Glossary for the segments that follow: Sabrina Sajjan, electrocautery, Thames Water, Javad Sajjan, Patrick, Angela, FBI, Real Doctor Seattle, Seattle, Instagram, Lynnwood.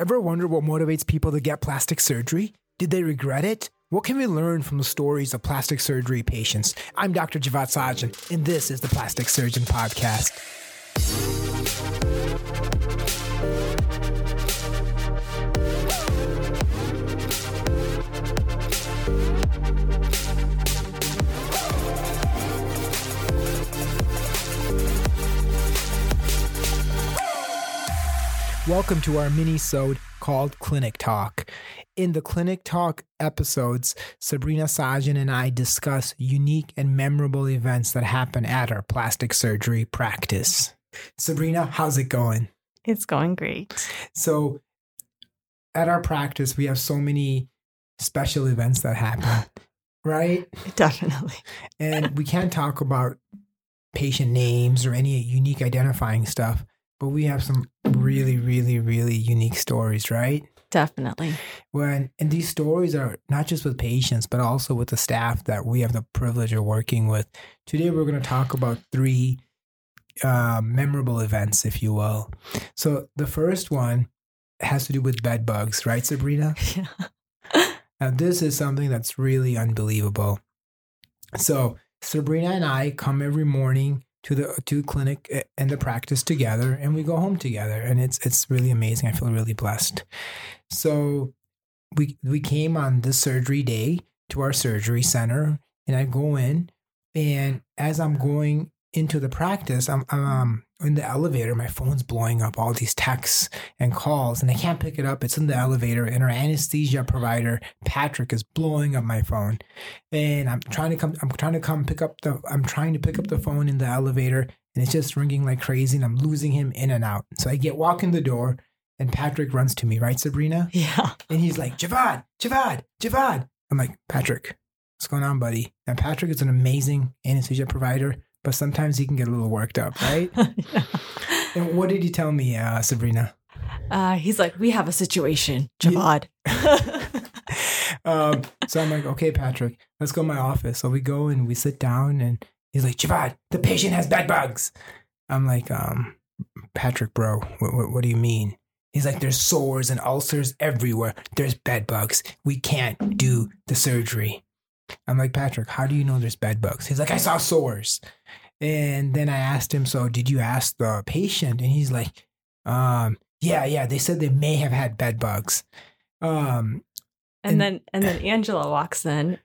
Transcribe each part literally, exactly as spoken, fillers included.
Ever wonder what motivates people to get plastic surgery? Did they regret it? What can we learn from the stories of plastic surgery patients? I'm Doctor Javad Sajjan, and this is the Plastic Surgeon Podcast. Welcome to our mini-sode called Clinic Talk. In the Clinic Talk episodes, Sabrina Sajjan and I discuss unique and memorable events that happen at our plastic surgery practice. Sabrina, how's it going? It's going great. So at our practice, we have so many special events that happen, right? Definitely. And we can't talk about patient names or any unique identifying stuff, but we have some really, really, really unique stories, right? Definitely. When and these stories are not just with patients, but also with the staff that we have the privilege of working with. Today, we're going to talk about three uh, memorable events, if you will. So the first one has to do with bed bugs, right, Sabrina? Yeah. Now, this is something that's really unbelievable. So Sabrina and I come every morning to the to clinic and the practice together, and we go home together, and it's it's really amazing. I feel really blessed. So we we came on this surgery day to our surgery center, and I go in, and as I'm going into the practice, I'm, I'm um, in the elevator. My phone's blowing up all these texts and calls, and I can't pick it up. It's in the elevator, and our anesthesia provider, Patrick, is blowing up my phone. And I'm trying to come. I'm trying to come pick up the. I'm trying to pick up the phone in the elevator, and it's just ringing like crazy, and I'm losing him in and out. So I get walk in the door, and Patrick runs to me. Right, Sabrina? Yeah. And he's like, Javad, Javad, Javad. I'm like, Patrick, what's going on, buddy? And Patrick is an amazing anesthesia provider, but sometimes he can get a little worked up, right? Yeah. And what did he tell me, uh, Sabrina? Uh, he's like, we have a situation, Javad. Yeah. um, so I'm like, okay, Patrick, let's go to my office. So we go and we sit down, and he's like, Javad, the patient has bed bugs. I'm like, um, Patrick, bro, what, what, what do you mean? He's like, there's sores and ulcers everywhere. There's bed bugs. We can't do the surgery. I'm like, Patrick, how do you know there's bed bugs? He's like, I saw sores. And then I asked him, so did you ask the patient? And he's like, um, yeah, yeah. They said they may have had bed bugs. Um, and, and then and then Angela walks in.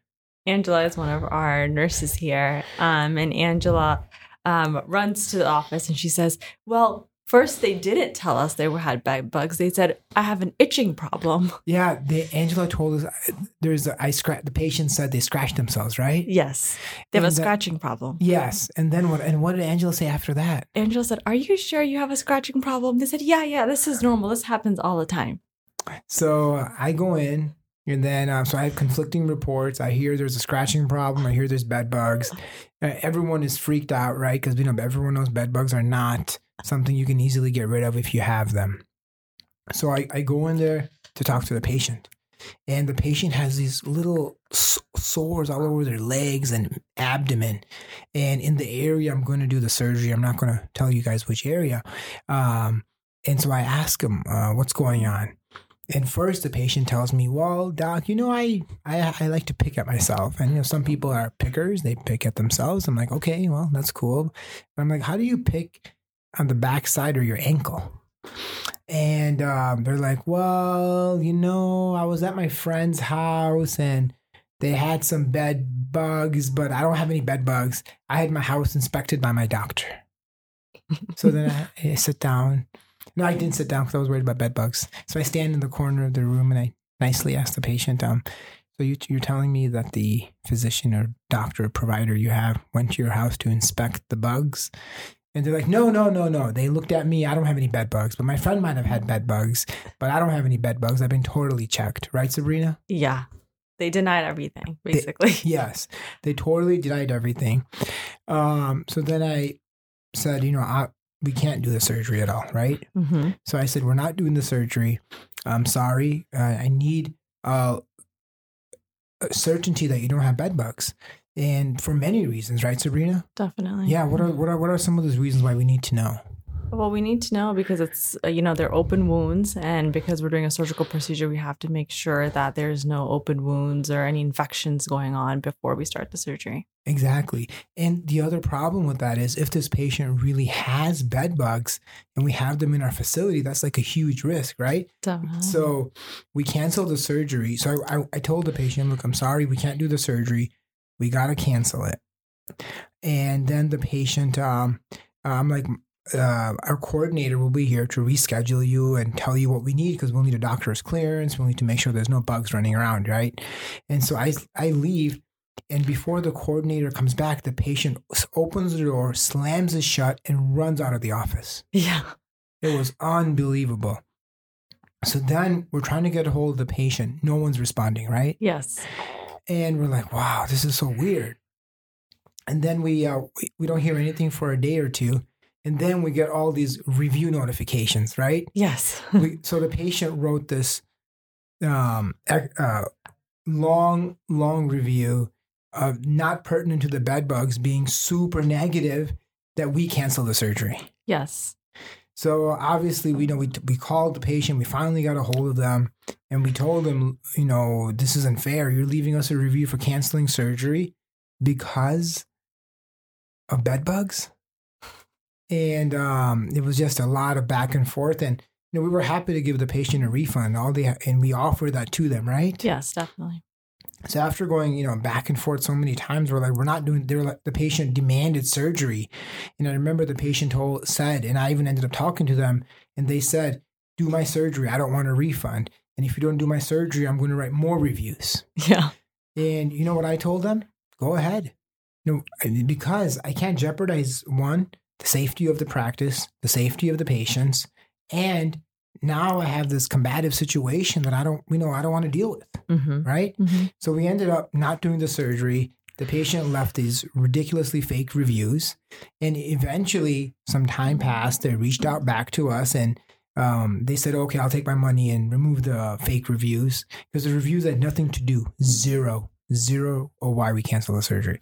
Angela is one of our nurses here. Um, and Angela um, runs to the office, and she says, well, first, they didn't tell us they were had bed bugs. They said, I have an itching problem. Yeah. They, Angela told us there's a, I scratch. The patient said they scratched themselves, right? Yes. They and have a the, scratching problem. Yes. And then what, and what did Angela say after that? Angela said, are you sure you have a scratching problem? They said, yeah, yeah, this is normal. This happens all the time. So uh, I go in, and then, um, so I have conflicting reports. I hear there's a scratching problem. I hear there's bed bugs. Uh, everyone is freaked out, right? Because, you know, everyone knows bed bugs are not something you can easily get rid of if you have them. So I, I go in there to talk to the patient. And the patient has these little s- sores all over their legs and abdomen. And in the area I'm going to do the surgery, I'm not going to tell you guys which area. Um, and so I ask him, uh, what's going on? And first the patient tells me, well, doc, you know, I, I I like to pick at myself. And, you know, some people are pickers. They pick at themselves. I'm like, okay, well, that's cool. But I'm like, how do you pick on the backside or your ankle? And um, they're like, well, you know, I was at my friend's house and they had some bed bugs, but I don't have any bed bugs. I had my house inspected by my doctor. So then I, I sit down. No, I didn't sit down because I was worried about bed bugs. So I stand in the corner of the room and I nicely ask the patient, um, so you, you're telling me that the physician or doctor or provider you have went to your house to inspect the bugs? And they're like, no, no, no, no. They looked at me. I don't have any bed bugs, but my friend might have had bed bugs, but I don't have any bed bugs. I've been totally checked. Right, Sabrina? Yeah. They denied everything, basically. They, yes. They totally denied everything. Um, so then I said, you know, I, we can't do the surgery at all, right? Mm-hmm. So I said, we're not doing the surgery. I'm sorry. Uh, I need uh, certainty that you don't have bed bugs. And for many reasons, right, Sabrina? Definitely. Yeah. What are what are what are some of those reasons why we need to know? Well, we need to know because it's, you know, they're open wounds. And because we're doing a surgical procedure, we have to make sure that there's no open wounds or any infections going on before we start the surgery. Exactly. And the other problem with that is if this patient really has bed bugs and we have them in our facility, that's like a huge risk, right? Duh. So we cancel the surgery. So I, I, I told the patient, look, I'm sorry, we can't do the surgery. We got to cancel it. And then the patient, um, I'm like, uh, our coordinator will be here to reschedule you and tell you what we need because we'll need a doctor's clearance. We'll need to make sure there's no bugs running around, right? And so I, I leave. And before the coordinator comes back, the patient opens the door, slams it shut, and runs out of the office. Yeah. It was unbelievable. So then we're trying to get a hold of the patient. No one's responding, right? Yes. And we're like, wow, this is so weird. And then we, uh, we we don't hear anything for a day or two. And then we get all these review notifications, right? Yes. we, so the patient wrote this um, uh, long, long review of not pertinent to the bed bugs being super negative that we cancel the surgery. Yes. So obviously, we know we we called the patient. We finally got a hold of them, and we told them, you know, this isn't fair. You're leaving us a review for canceling surgery because of bed bugs, and um, it was just a lot of back and forth. And you know, we were happy to give the patient a refund. All they and we offered that to them, right? Yes, definitely. So after going, you know, back and forth so many times, we're like, we're not doing, they were like, the patient demanded surgery. And I remember the patient told, said, and I even ended up talking to them, and they said, do my surgery. I don't want a refund. And if you don't do my surgery, I'm going to write more reviews. Yeah. And you know what I told them? Go ahead. No, because I can't jeopardize, one, the safety of the practice, the safety of the patients, and now I have this combative situation that I don't, you know, I don't want to deal with, mm-hmm. right? Mm-hmm. So we ended up not doing the surgery. The patient left these ridiculously fake reviews, and eventually, some time passed. They reached out back to us, and um, they said, "Okay, I'll take my money and remove the fake reviews because the reviews had nothing to do, zero, zero, or why we canceled the surgery."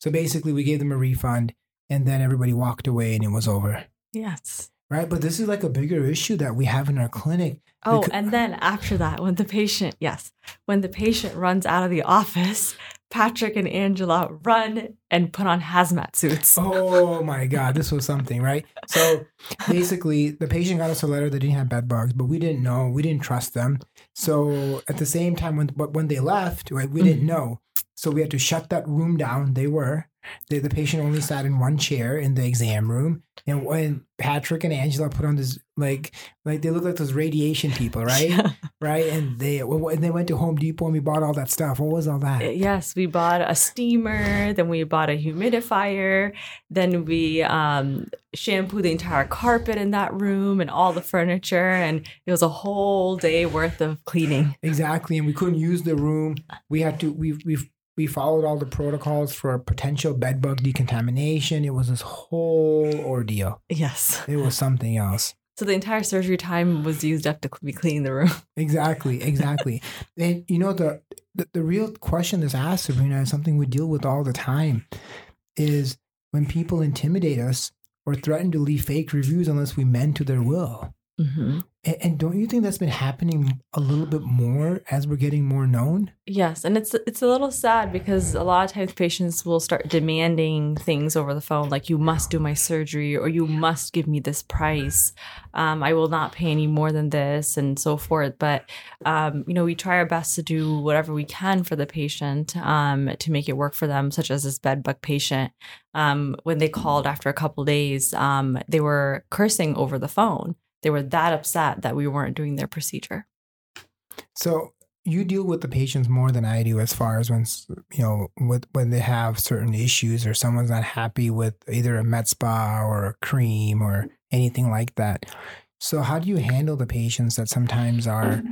So basically, we gave them a refund, and then everybody walked away, and it was over. Yes. Right. But this is like a bigger issue that we have in our clinic. Oh, because- and then after that, when the patient, yes, when the patient runs out of the office, Patrick and Angela run and put on hazmat suits. Oh, my God. This was something, right? So basically, the patient got us a letter that didn't have bed bugs, but we didn't know. We didn't trust them. So at the same time, when, but when they left, right, we mm-hmm. didn't know. So we had to shut that room down. They were. The, the patient only sat in one chair in the exam room, and when Patrick and Angela put on this, like, like they look like those radiation people, right? Yeah. Right, and they and they went to Home Depot and we bought all that stuff. What was all that? Yes, we bought a steamer, then we bought a humidifier, then we um, shampooed the entire carpet in that room and all the furniture, and it was a whole day worth of cleaning. Exactly, and we couldn't use the room. We had to. We we. We followed all the protocols for potential bed bug decontamination. It was this whole ordeal. Yes. It was something else. So the entire surgery time was used up to be cleaning the room. Exactly, exactly. And you know, the, the the real question that's asked, Sabrina, is something we deal with all the time, is when people intimidate us or threaten to leave fake reviews unless we mend to their will. Mm-hmm. And don't you think that's been happening a little bit more as we're getting more known? Yes. And it's it's a little sad because a lot of times patients will start demanding things over the phone, like you must do my surgery or you must give me this price. Um, I will not pay any more than this and so forth. But, um, you know, we try our best to do whatever we can for the patient um, to make it work for them, such as this bed bug patient. Um, when they called after a couple of days, um, they were cursing over the phone. They were that upset that we weren't doing their procedure. So you deal with the patients more than I do as far as when, you know, with, when they have certain issues or someone's not happy with either a med spa or a cream or anything like that. So how do you handle the patients that sometimes are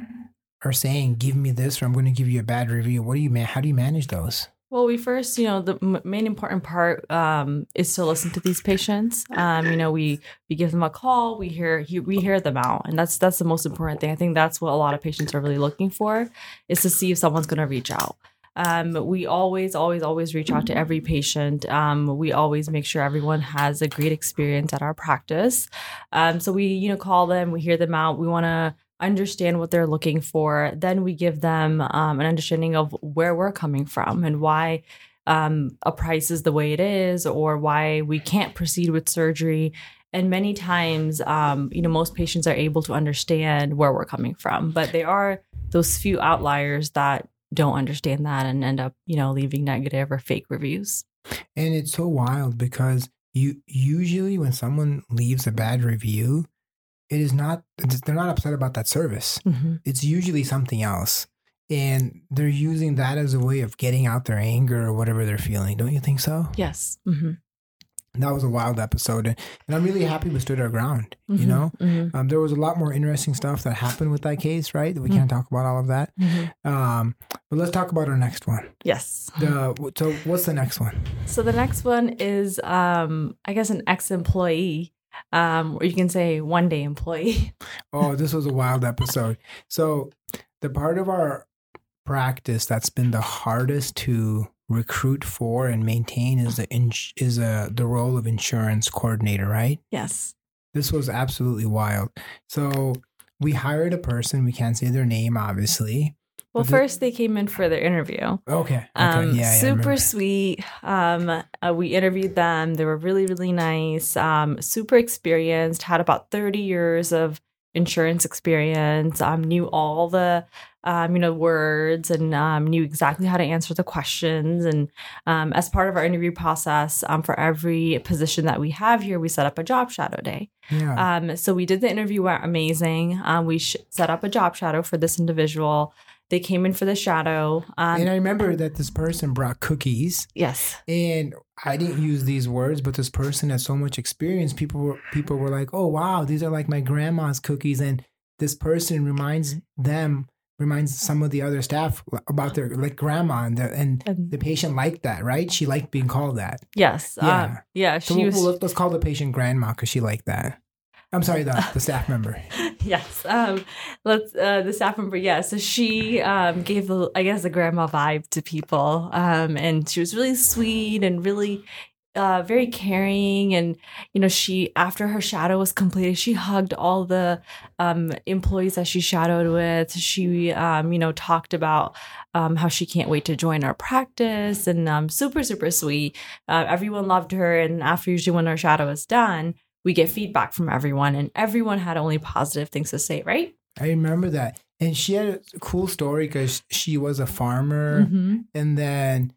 are saying, give me this or I'm going to give you a bad review? What do you man? How do you manage those? Well, we first, you know, the m- main important part um, is to listen to these patients. Um, you know, we, we give them a call, we hear he, we hear them out, and that's that's the most important thing. I think that's what a lot of patients are really looking for, is to see if someone's going to reach out. Um, we always, always, always reach out to every patient. Um, we always make sure everyone has a great experience at our practice. Um, so we, you know, call them, we hear them out. We want to understand what they're looking for. Then we give them um, an understanding of where we're coming from and why um, a price is the way it is, or why we can't proceed with surgery. And many times, um, you know, most patients are able to understand where we're coming from, but there are those few outliers that don't understand that and end up, you know, leaving negative or fake reviews. And it's so wild because you usually when someone leaves a bad review, it is not, they're not upset about that service. Mm-hmm. It's usually something else. And they're using that as a way of getting out their anger or whatever they're feeling. Don't you think so? Yes. Mm-hmm. That was a wild episode. And I'm really happy we stood our ground, mm-hmm, you know? Mm-hmm. Um, there was a lot more interesting stuff that happened with that case, right? That we mm-hmm. can't talk about all of that. Mm-hmm. Um, but let's talk about our next one. Yes. The, so what's the next one? So the next one is, um, I guess, an ex-employee, um, or you can say one-day employee. Oh, this was a wild episode. So the part of our practice that's been the hardest to recruit for and maintain is the ins- is a the role of insurance coordinator, right? Yes. This was absolutely wild. So we hired a person. We can't say their name, obviously. Well, first they came in for their interview. Okay. Okay. Um, yeah, super yeah, sweet. Um, uh, we interviewed them. They were really, really nice. Um, super experienced. Had about thirty years of insurance experience. Um, knew all the. Um, you know, words and um, knew exactly how to answer the questions. And um, as part of our interview process, um, for every position that we have here, we set up a job shadow day. Yeah. Um, so we did the interview, went amazing. Um, we sh- set up a job shadow for this individual. They came in for the shadow. Um, and I remember that this person brought cookies. Yes. And I didn't use these words, but this person had so much experience. People were, people were like, oh, wow, these are like my grandma's cookies. And this person reminds them reminds some of the other staff about their like grandma and the, and um, the patient liked that, right? She liked being called that. Yes. Yeah. Um, yeah. She so we'll, was, we'll, let's call the patient grandma because she liked that. I'm sorry, the, the staff member. Yes. Um, let's uh, the staff member. Yeah. So she um, gave, the, I guess, a grandma vibe to people. Um, and she was really sweet and really uh, very caring. And, you know, she, after her shadow was completed, she hugged all the um, employees that she shadowed with. She, um, you know, talked about um, how she can't wait to join our practice and um, super, super sweet. Uh, everyone loved her. And after usually when our shadow is done, we get feedback from everyone and everyone had only positive things to say, right? I remember that. And she had a cool story because she was a farmer mm-hmm. and then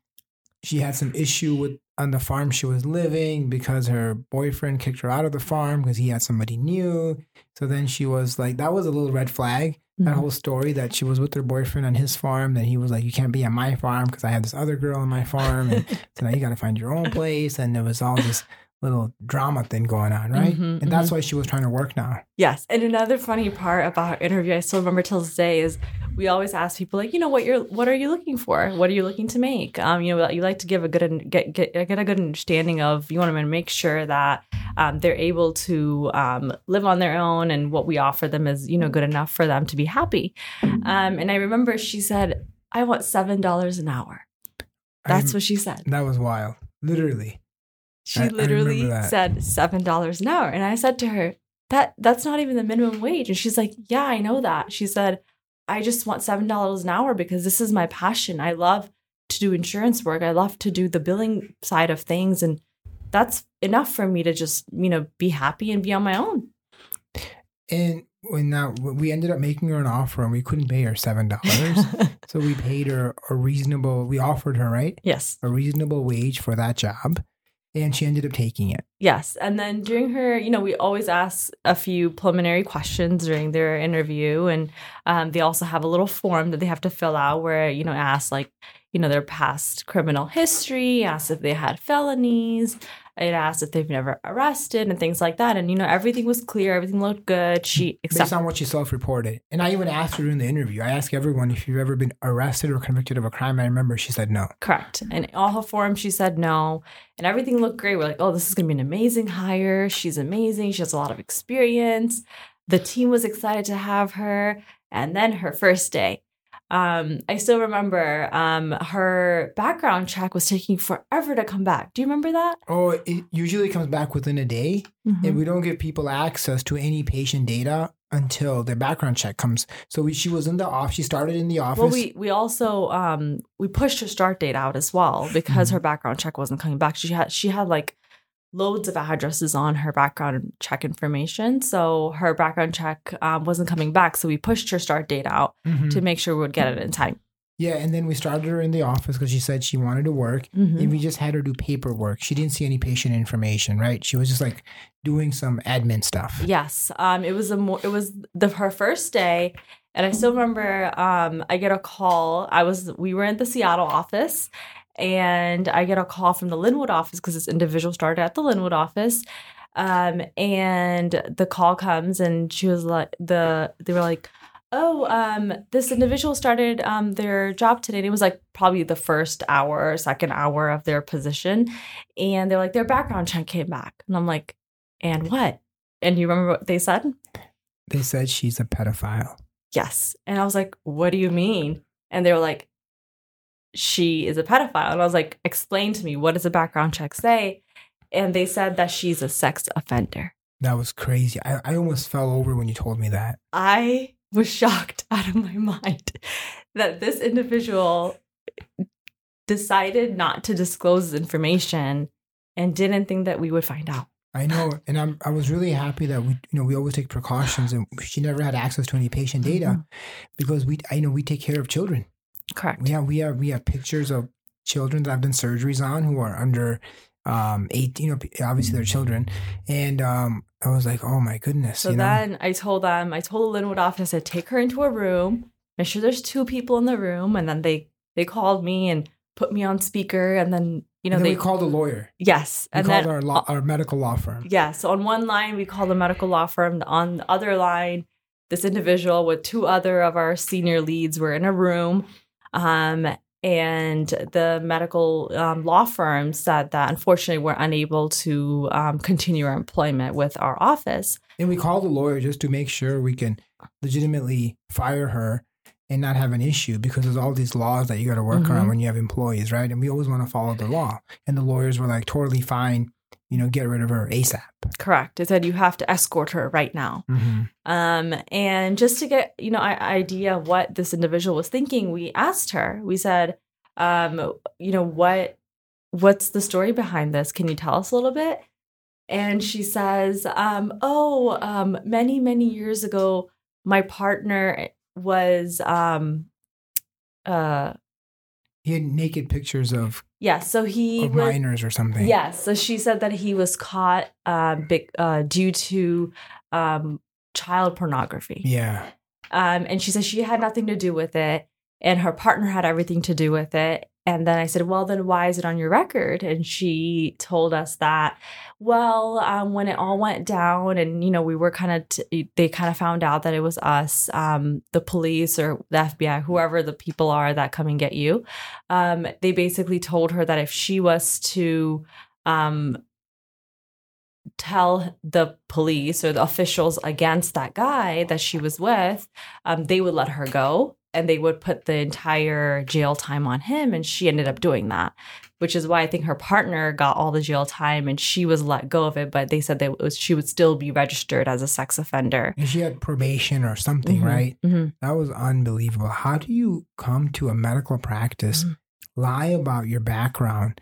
she had some issue with on the farm she was living because her boyfriend kicked her out of the farm because he had somebody new. So then she was like, that was a little red flag, mm-hmm. that whole story that she was with her boyfriend on his farm. Then he was like, you can't be on my farm because I had this other girl on my farm. And so now you got to find your own place. And there was all this little drama thing going on, right? Mm-hmm, and that's mm-hmm. why she was trying to work now. Yes. And another funny part about her interview, I still remember till this day, is we always ask people like, you know, what you're, what are you looking for? What are you looking to make? Um, you know, you like to give a good, get, get, get a good understanding of, you want to make sure that um, they're able to um, live on their own and what we offer them is, you know, good enough for them to be happy. Um, and I remember she said, I want seven dollars an hour. That's I'm, what she said. That was wild. Literally. She I, literally I said seven dollars an hour. And I said to her, that that's not even the minimum wage. And she's like, yeah, I know that. She said, I just want seven dollars an hour because this is my passion. I love to do insurance work. I love to do the billing side of things. And that's enough for me to just, you know, be happy and be on my own. And when now we ended up making her an offer and we couldn't pay her seven dollars. So we paid her a reasonable, we offered her, right? Yes. A reasonable wage for that job. And she ended up taking it. Yes. And then during her, you know, we always ask a few preliminary questions during their interview. And um, they also have a little form that they have to fill out where, you know, ask like, you know, their past criminal history, ask if they had felonies. It asked if they've never arrested and things like that. And, you know, everything was clear. Everything looked good. She accepted. Based on what she self-reported. And I even asked her during the interview. I asked everyone if you've ever been arrested or convicted of a crime. I remember she said no. Correct. And all her forms, she said no. And everything looked great. We're like, oh, this is going to be an amazing hire. She's amazing. She has a lot of experience. The team was excited to have her. And then her first day. Um, I still remember um, her background check was taking forever to come back. Do you remember that? Oh, it usually comes back within a day. Mm-hmm. And we don't give people access to any patient data until their background check comes. So we, she was in the office. She started in the office. Well, we, we also, um, we pushed her start date out as well because mm-hmm. her background check wasn't coming back. She had, she had like loads of addresses on her background check information. So her background check um, wasn't coming back. So we pushed her start date out mm-hmm. to make sure we would get it in time. Yeah. And then we started her in the office because she said she wanted to work mm-hmm. and we just had her do paperwork. She didn't see any patient information, right? She was just like doing some admin stuff. Yes. Um, it was a mo- it was the, her first day. And I still remember um, I get a call. I was, we were in the Seattle office and I get a call from the Lynnwood office because this individual started at the Lynnwood office. Um, and the call comes and she was like, the, they were like, oh, um, this individual started um, their job today. And it was like probably the first hour or second hour of their position. And they're like, their background check came back. And I'm like, and what? And you remember what they said? They said she's a pedophile. Yes. And I was like, what do you mean? And they were like, she is a pedophile. And I was like, explain to me, what does a background check say? And they said that she's a sex offender. That was crazy. I, I almost fell over when you told me that. I... was shocked out of my mind that this individual decided not to disclose this information and didn't think that we would find out. I know. And I'm, I was really happy that we, you know, we always take precautions and she never had access to any patient data mm-hmm. because we, I know we take care of children. Correct. Yeah. We, we have, we have pictures of children that have done surgeries on who are under um, eighteen, you know, obviously they're children. And, um, I was like, oh my goodness. So you know? Then I told them, I told the Lynnwood office, I said, take her into a room, make sure there's two people in the room. And then they, they called me and put me on speaker. And then, you know, and then they we called a lawyer. Yes. We and called then our, law, our medical law firm. Yes. Yeah, so on one line, we called the medical law firm. On the other line, this individual with two other of our senior leads were in a room. Um, and the medical um, law firm said that, unfortunately, we're unable to um, continue our employment with our office. And we called the lawyer just to make sure we can legitimately fire her and not have an issue because there's all these laws that you got to work mm-hmm. around when you have employees, right? And we always want to follow the law. And the lawyers were like, totally fine, you know, get rid of her ASAP. Correct. It said you have to escort her right now. Mm-hmm. Um, and just to get, you know, an idea of what this individual was thinking, we asked her, we said, um, you know, what, what's the story behind this? Can you tell us a little bit? And she says, um, oh, um, many, many years ago, my partner was, um, uh, he had naked pictures of yeah, so he of was, minors or something. Yeah, so she said that he was caught uh, big, uh, due to um, child pornography. Yeah, um, and she said she had nothing to do with it, and her partner had everything to do with it. And then I said, well, then why is it on your record? And she told us that, well, um, when it all went down, and you know, we were kind of t- they kind of found out that it was us, um, the police or the F B I, whoever the people are that come and get you. Um, they basically told her that if she was to um, tell the police or the officials against that guy that she was with, um, they would let her go. And they would put the entire jail time on him. And she ended up doing that, which is why I think her partner got all the jail time and she was let go of it. But they said that it was, she would still be registered as a sex offender. And she had probation or something, mm-hmm, right? Mm-hmm. That was unbelievable. How do you come to a medical practice, mm-hmm, lie about your background,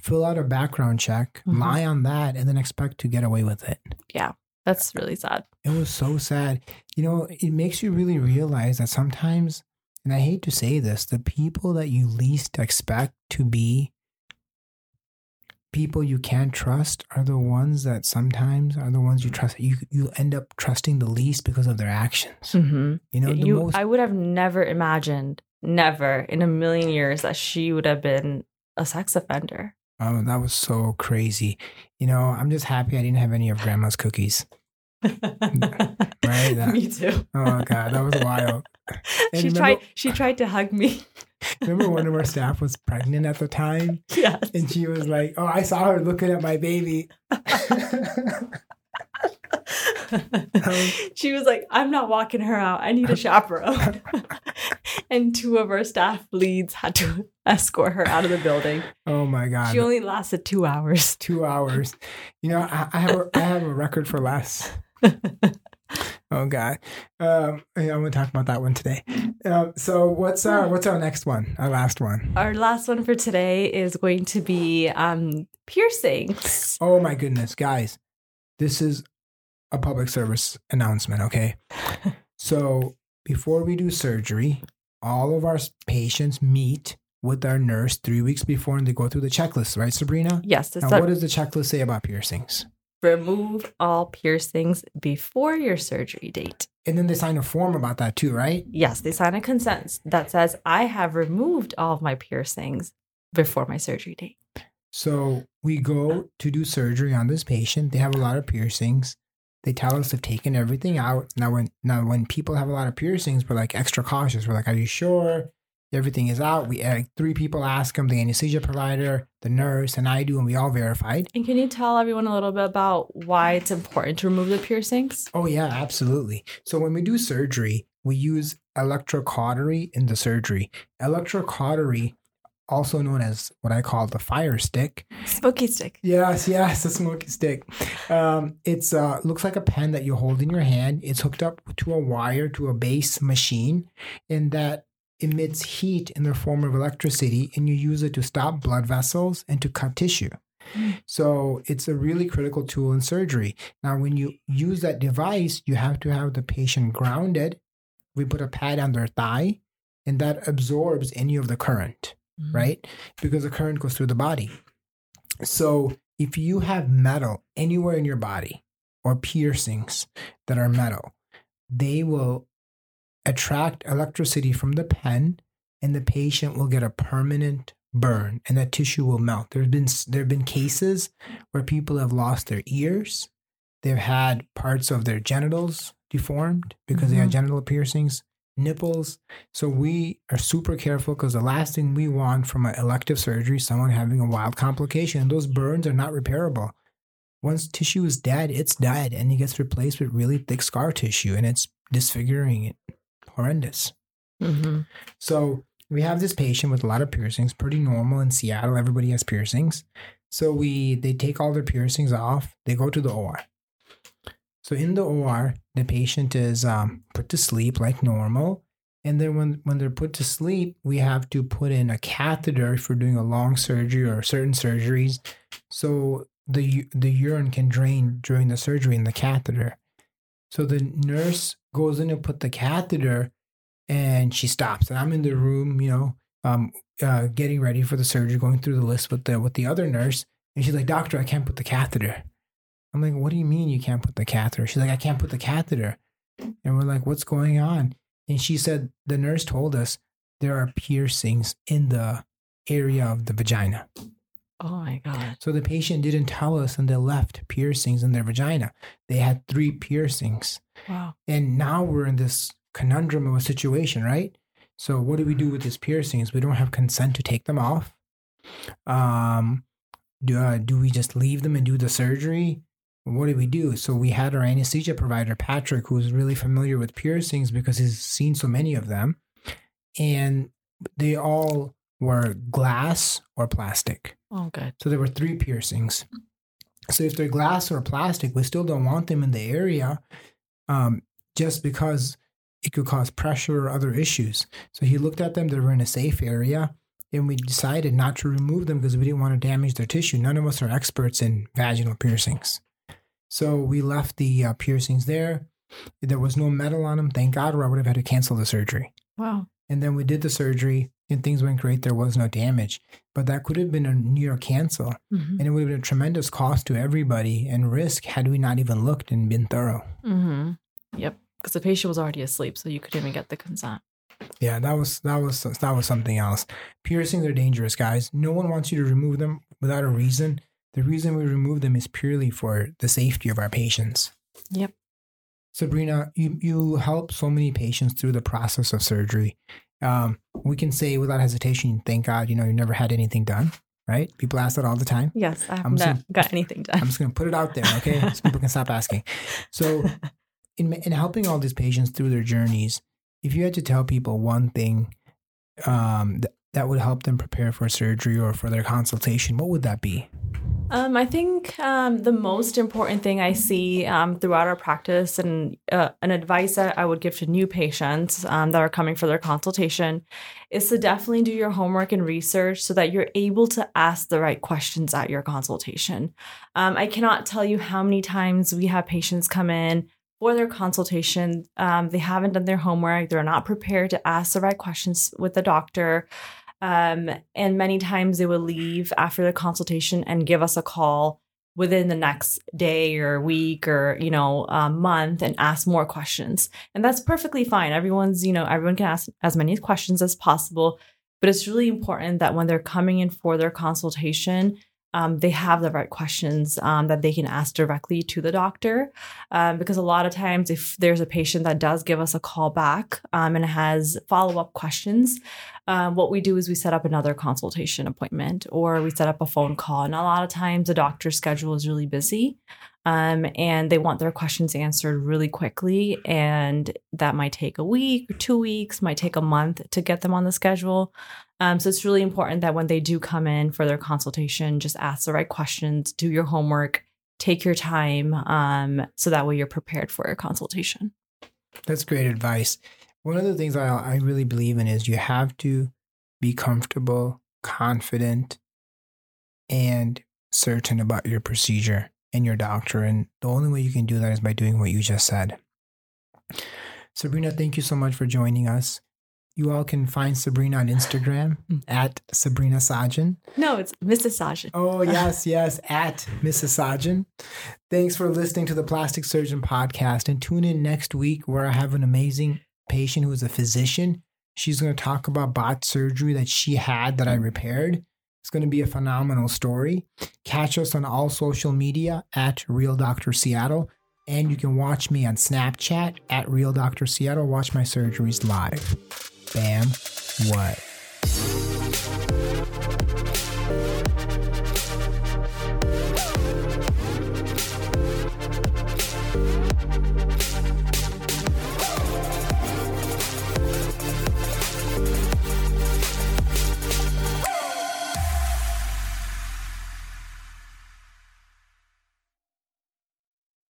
fill out a background check, mm-hmm, lie on that, and then expect to get away with it? Yeah. That's really sad. It was so sad. You know, it makes you really realize that sometimes, and I hate to say this, the people that you least expect to be people you can't trust are the ones that sometimes are the ones you trust. You you end up trusting the least because of their actions. Mm-hmm. You know, the you, most- I would have never imagined, never in a million years, that she would have been a sex offender. Oh, that was so crazy. You know, I'm just happy I didn't have any of Grandma's cookies. Right? That, me too. Oh, God. That was wild. And she remember, tried She tried to hug me. Remember one of our staff was pregnant at the time? Yeah. And she was like, oh, I saw her looking at my baby. She was like, I'm not walking her out. I need a chaperone. and two of our staff leads had to escort her out of the building. Oh my God. She only lasted two hours. Two hours. You know, I, I have a, I have a record for less. Oh God. Um, I'm going to talk about that one today. Um, so what's our, what's our next one? Our last one. Our last one for today is going to be um, piercings. Oh my goodness, guys. This is a public service announcement, okay? So before we do surgery, all of our patients meet with our nurse three weeks before and they go through the checklist, right, Sabrina? Yes. Now, a- what does the checklist say about piercings? Remove all piercings before your surgery date. And then they sign a form about that too, right? Yes, they sign a consent that says, I have removed all of my piercings before my surgery date. So we go to do surgery on this patient. They have a lot of piercings. They tell us they've taken everything out. Now when now when people have a lot of piercings, we're like extra cautious. We're like, are you sure everything is out? We like, three people ask them, the anesthesia provider, the nurse, and I do, and we all verified. And can you tell everyone a little bit about why it's important to remove the piercings? Oh, yeah, absolutely. So when we do surgery, we use electrocautery in the surgery. Electrocautery, also known as what I call the fire stick. Smoky stick. Yes, yes, a smoky stick. Um, it's uh, looks like a pen that you hold in your hand. It's hooked up to a wire, to a base machine, and that emits heat in the form of electricity, and you use it to stop blood vessels and to cut tissue. So it's a really critical tool in surgery. Now, when you use that device, you have to have the patient grounded. We put a pad on their thigh, and that absorbs any of the current. Right? Because the current goes through the body. So if you have metal anywhere in your body or piercings that are metal, they will attract electricity from the pen and the patient will get a permanent burn and that tissue will melt. There have been, there have been cases where people have lost their ears. They've had parts of their genitals deformed because mm-hmm. they had genital piercings. Nipples. So we are super careful because the last thing we want from an elective surgery, someone having a wild complication, and those burns are not repairable. Once tissue is dead, it's dead and it gets replaced with really thick scar tissue and it's disfiguring it. Horrendous. Mm-hmm. So we have this patient with a lot of piercings, pretty normal in Seattle. Everybody has piercings. So we they take all their piercings off. They go to the O R. So in the O R, the patient is um, put to sleep like normal. And then when, when they're put to sleep, we have to put in a catheter if we're doing a long surgery or certain surgeries. So the the urine can drain during the surgery in the catheter. So the nurse goes in to put the catheter and she stops. And I'm in the room, you know, um, uh, getting ready for the surgery, going through the list with the with the other nurse. And she's like, doctor, I can't put the catheter. I'm like, what do you mean you can't put the catheter? She's like, I can't put the catheter. And we're like, what's going on? And she said, the nurse told us there are piercings in the area of the vagina. Oh my God. So the patient didn't tell us and they left piercings in their vagina. They had three piercings. Wow. And now we're in this conundrum of a situation, right? So what do we do with these piercings? We don't have consent to take them off. Um, do, uh, do we just leave them and do the surgery? What did we do? So we had our anesthesia provider, Patrick, who's really familiar with piercings because he's seen so many of them. And they all were glass or plastic. Oh, good. So there were three piercings. So if they're glass or plastic, we still don't want them in the area um, just because it could cause pressure or other issues. So he looked at them. They were in a safe area. And we decided not to remove them because we didn't want to damage their tissue. None of us are experts in vaginal piercings. So we left the uh, piercings there. There was no metal on them, thank God, or I would have had to cancel the surgery. Wow. And then we did the surgery and things went great. There was no damage. But that could have been a near cancel. Mm-hmm. And it would have been a tremendous cost to everybody and risk had we not even looked and been thorough. Mm-hmm. Yep. Because the patient was already asleep, so you couldn't even get the consent. Yeah, that was that was that was something else. Piercings are dangerous, guys. No one wants you to remove them without a reason. The reason we remove them is purely for the safety of our patients. Yep. Sabrina, you, you help so many patients through the process of surgery. Um, we can say without hesitation, thank God, you know, you never had anything done, right? People ask that all the time. Yes, I haven't gonna, got anything done. I'm just going to put it out there, okay? So people can stop asking. So in in helping all these patients through their journeys, if you had to tell people one thing um, th- that would help them prepare for surgery or for their consultation, what would that be? Um, I think um, the most important thing I see um, throughout our practice and uh, an advice that I would give to new patients um, that are coming for their consultation is to definitely do your homework and research so that you're able to ask the right questions at your consultation. Um, I cannot tell you how many times we have patients come in for their consultation. Um, they haven't done their homework. They're not prepared to ask the right questions with the doctor. Um, and many times they will leave after the consultation and give us a call within the next day or week or, you know, a month and ask more questions. And that's perfectly fine. Everyone's, you know, everyone can ask as many questions as possible, but it's really important that when they're coming in for their consultation, um, they have the right questions um, that they can ask directly to the doctor. Um, because a lot of times if there's a patient that does give us a call back um, and has follow-up questions, Um, what we do is we set up another consultation appointment or we set up a phone call. And a lot of times the doctor's schedule is really busy um, and they want their questions answered really quickly. And that might take a week or two weeks, might take a month to get them on the schedule. Um, so it's really important that when they do come in for their consultation, just ask the right questions, do your homework, take your time. Um, so that way you're prepared for your consultation. That's great advice. One of the things I, I really believe in is you have to be comfortable, confident, and certain about your procedure and your doctor. And the only way you can do that is by doing what you just said. Sabrina, thank you so much for joining us. You all can find Sabrina on Instagram at Sabrina Sajjan. No, it's Missus Sajjan. Oh, yes, yes, at Missus Sajjan. Thanks for listening to the Plastic Surgeon Podcast. And tune in next week where I have an amazing patient who is a physician. She's going to talk about bot surgery that she had that I repaired. It's going to be a phenomenal story. Catch us on all social media at Real Doctor Seattle. And you can watch me on Snapchat at Real Doctor Seattle. Watch my surgeries live. Bam. What?